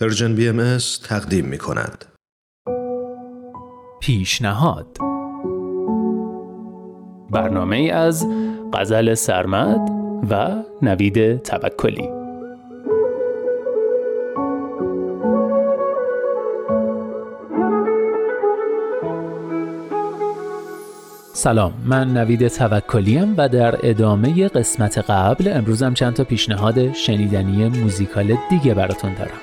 پرژن BMS تقدیم می کند. پیشنهاد برنامه ای از قزل سرمد و نوید توکلی. سلام، من نوید توکلیم و در ادامه قسمت قبل امروزم چند تا پیشنهاد شنیدنی موزیکال دیگه براتون دارم.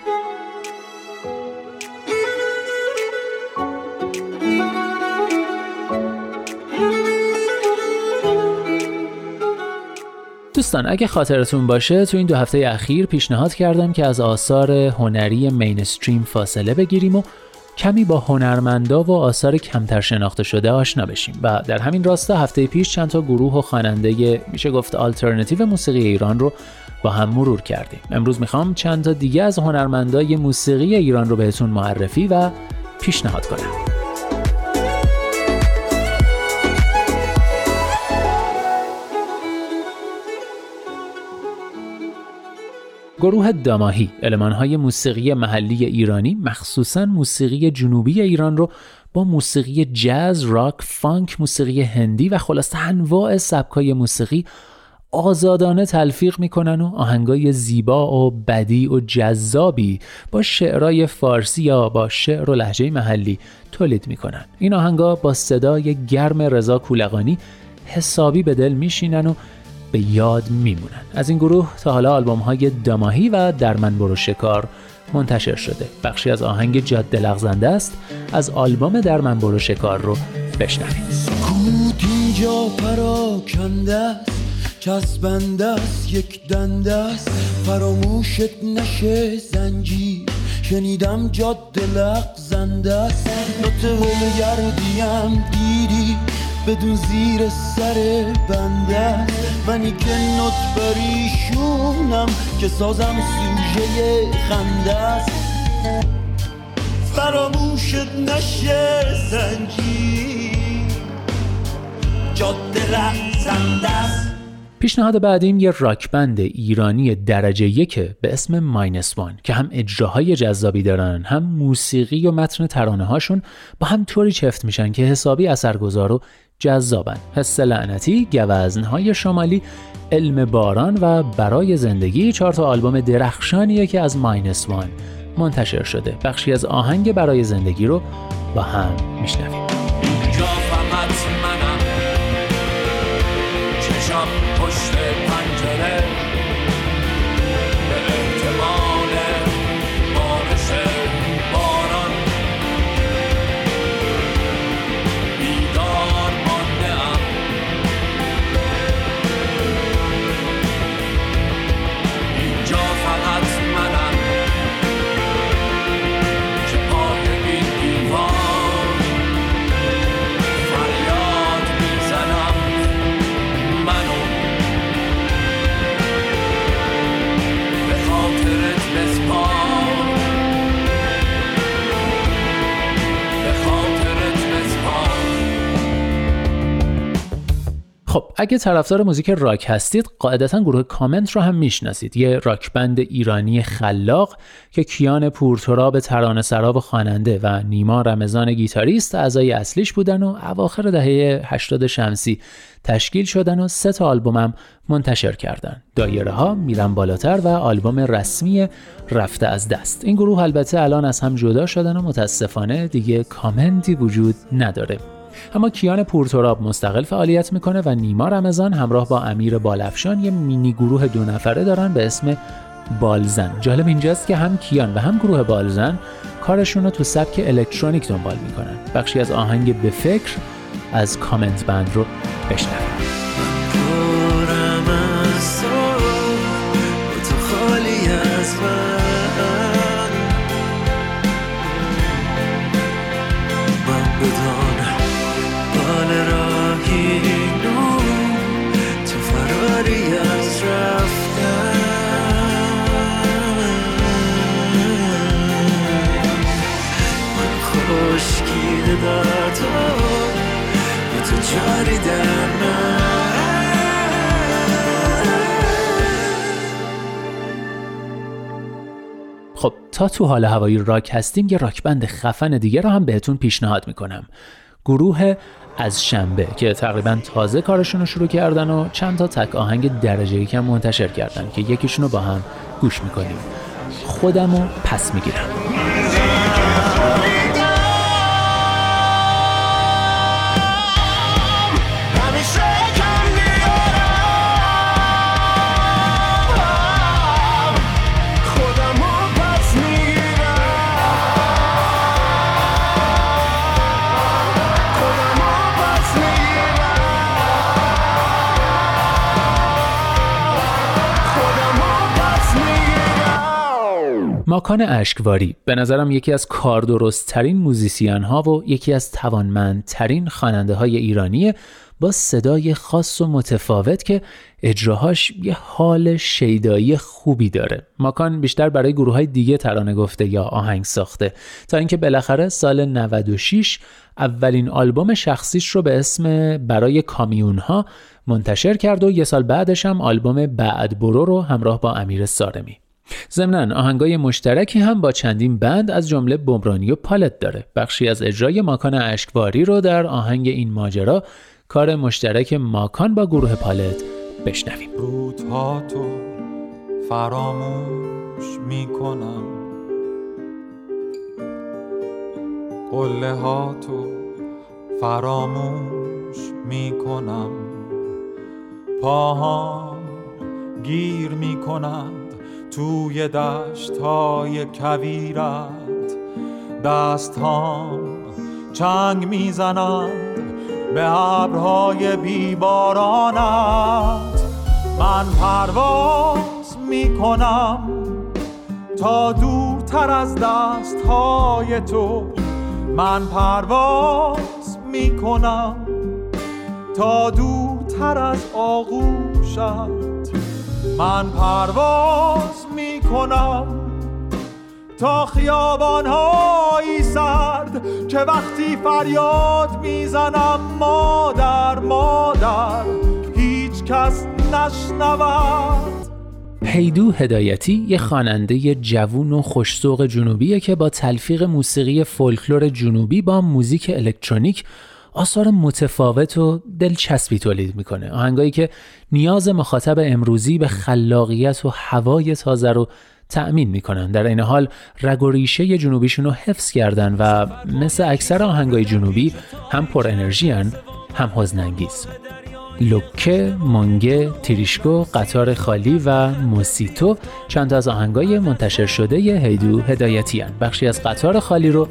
دوستان اگه خاطرتون باشه تو این 2 هفته اخیر پیشنهاد کردم که از آثار هنری مینستریم فاصله بگیریم و کمی با هنرمندا و آثار کمتر شناخته شده آشنا بشیم و در همین راستا هفته پیش چند تا گروه و خواننده میشه گفت آلترناتیو موسیقی ایران رو با هم مرور کردیم. امروز میخوام چند تا دیگه از هنرمندای موسیقی ایران رو بهتون معرفی و پیشنهاد کنم. گروه داماهی المان‌های موسیقی محلی ایرانی مخصوصاً موسیقی جنوبی ایران رو با موسیقی جاز، راک، فانک، موسیقی هندی و خلاصه انواع سبک‌های موسیقی آزادانه تلفیق می‌کنن و آهنگای زیبا و بدیع و جذابی با شعرهای فارسی یا با شعر و لهجه محلی تولید می‌کنن. این آهنگا با صدای گرم رضا کولغانی حسابی به دل می‌شینن و به یاد میمونن. از این گروه تا حالا آلبوم های داماهی و در من برو شکار منتشر شده. بخشی از آهنگ جاده لغزنده است از آلبوم در من برو شکار رو بشنوید. سکوت اینجا پراکنده است، چسبنده است، یک دنده است، فراموشت نشه زنجیر، شنیدم جاده لغزنده است، نوته و گردیم دیری بدون زیر سر بنده، منی که نت بریشونم که سازم سوژه خنده است، فراموشت نشه زنجیر، جاده لغزنده است. پیشنهاد بعدیم یه راک بند ایرانی درجه 1 به اسم ماینس وان که هم اجراهای جذابی دارن، هم موسیقی و متن ترانه هاشون با هم طوری چفت میشن که حسابی اثرگذار و جذابن. حس لعنتی، گوزنهای شمالی، علم باران و برای زندگی 4 تا آلبوم درخشانیه که از ماینس وان منتشر شده. بخشی از آهنگ برای زندگی رو با هم میشنویم. خب اگه طرفدار موزیک راک هستید قاعدتا گروه کامنت رو هم میشناسید، یه راک بند ایرانی خلاق که کیان پورتراب ترانه‌سرا و خواننده و نیما رمضان گیتاریست اعضای اصلیش بودن و اواخر دهه 80 شمسی تشکیل شدن و 3 تا آلبوم هم منتشر کردن. دایره ها، میرم بالاتر و آلبوم رسمی رفته از دست. این گروه البته الان از هم جدا شدن و متاسفانه دیگه کامنتی وجود نداره، اما کیان پورتراب مستقل فعالیت میکنه و نیما رمضان همراه با امیر بالافشان یه مینی گروه 2 نفره دارن به اسم بالزن. جالب اینجاست که هم کیان و هم گروه بالزن کارشون رو تو سبک الکترونیک دنبال میکنن. بخشی از آهنگ به فکر از کامنت بند رو بشنویم. تا تو حال هوایی راک هستیم یه راک بند خفن دیگه رو هم بهتون پیشنهاد میکنم. گروه از شنبه که تقریبا تازه کارشون رو شروع کردن و چند تا تک آهنگ درجه یکم منتشر کردن که یکیشون رو با هم گوش میکنیم. خودم رو پس میگیرم. ماکان عشقواری به نظرم یکی از کاردرست‌ترین موزیسین ها و یکی از توانمندترین خواننده های ایرانیه، با صدای خاص و متفاوت که اجراهاش یه حال شیدایی خوبی داره. ماکان بیشتر برای گروه های دیگه ترانه گفته یا آهنگ ساخته، تا اینکه بالاخره سال 96 اولین آلبوم شخصیش رو به اسم برای کامیون ها منتشر کرد و یه سال بعدش هم آلبوم بعد برو رو همراه با امیر سارمی. ضمناً آهنگای مشترکی هم با چندین بند از جمله بومرانی و پالت داره. بخشی از اجرای ماکان عشقواری رو در آهنگ این ماجرا، کار مشترک ماکان با گروه پالت، بشنویم. روزها تو فراموش میکنم، قله ها تو فراموش میکنم، پاهام گیر میکنم توی دشت های کویرت، دست هم چنگ میزنند به ابرهای بیبارانت. من پرواز میکنم تا دورتر از دست های تو، من پرواز میکنم تا دورتر از آغوشت، من پرواز میکنم تا خیابان‌های سرد که وقتی فریاد میزنم مادر مادر هیچ کس نشنود. پیدو هدایتی یه خواننده جوون و خوش‌ذوق جنوبیه که با تلفیق موسیقی فولکلور جنوبی با موزیک الکترونیک آثار متفاوت و دلچسبی تولید میکنه. آهنگایی که نیاز مخاطب امروزی به خلاقیت و هوای تازه رو تأمین میکنن، در این حال رگ و ریشه جنوبیشون رو حفظ کردن و مثل اکثر آهنگای جنوبی هم پر انرژی هن، هم حزن انگیز. لکه، مانگه، تریشکو، قطار خالی و موسیتو چند تا از آهنگای منتشر شده ی هیدو هدایتی هن. بخشی از قطار خالی رو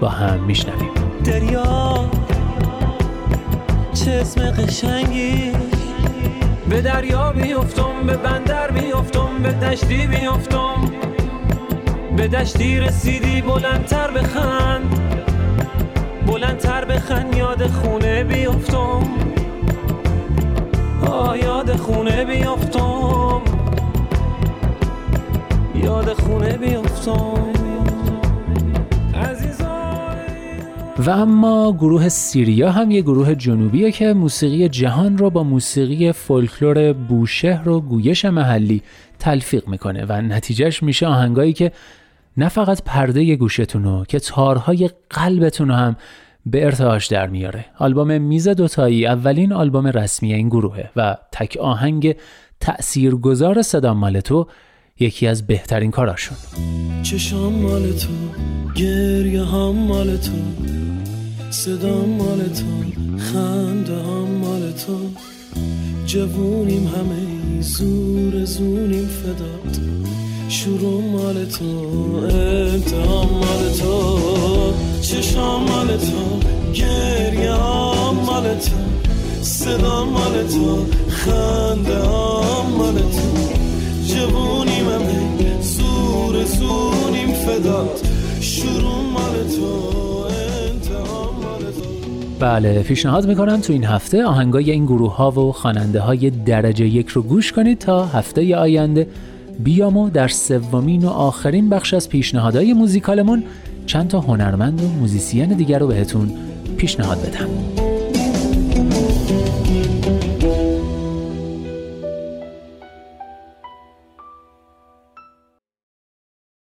با هم میشنویم. چه اسم قشنگی، به دریا بیفتم، به بندر بیفتم، به دشتی بیفتم، به دشتی رسیدی بلندتر بخند، بلندتر بخند، یاد خونه بیفتم، یاد خونه بیفتم، یاد خونه بیفتم. و اما گروه سیریا هم یه گروه جنوبیه که موسیقی جهان رو با موسیقی فولکلور بوشهر و گویش محلی تلفیق میکنه و نتیجهش میشه آهنگایی که نه فقط پرده گوشتونو که تارهای قلبتونو هم به ارتعاش در میاره. آلبوم میز دوتایی اولین آلبوم رسمی این گروهه و تک آهنگ تأثیرگذار صدا مال تو یکی از بهترین کاراشون. چشم مال تو، گریه هم مال تو، صدام مال تو، خنده هم مال تو، جوونیم همه زور زونیم فدات، شروع مال تو، امتحان مال تو، چشم مال تو، گریه هم مال تو، صدام مال تو، خنده هم مال تو، جوونیم همه زور زونیم فدات، شروع مال تو. بله، پیشنهاد میکنم تو این هفته آهنگای این گروه ها و خواننده های درجه یک رو گوش کنید تا هفته آینده بیام و در سومین و آخرین بخش از پیشنهادهای موزیکالمون چند تا هنرمند و موزیسین دیگر رو بهتون پیشنهاد بدم.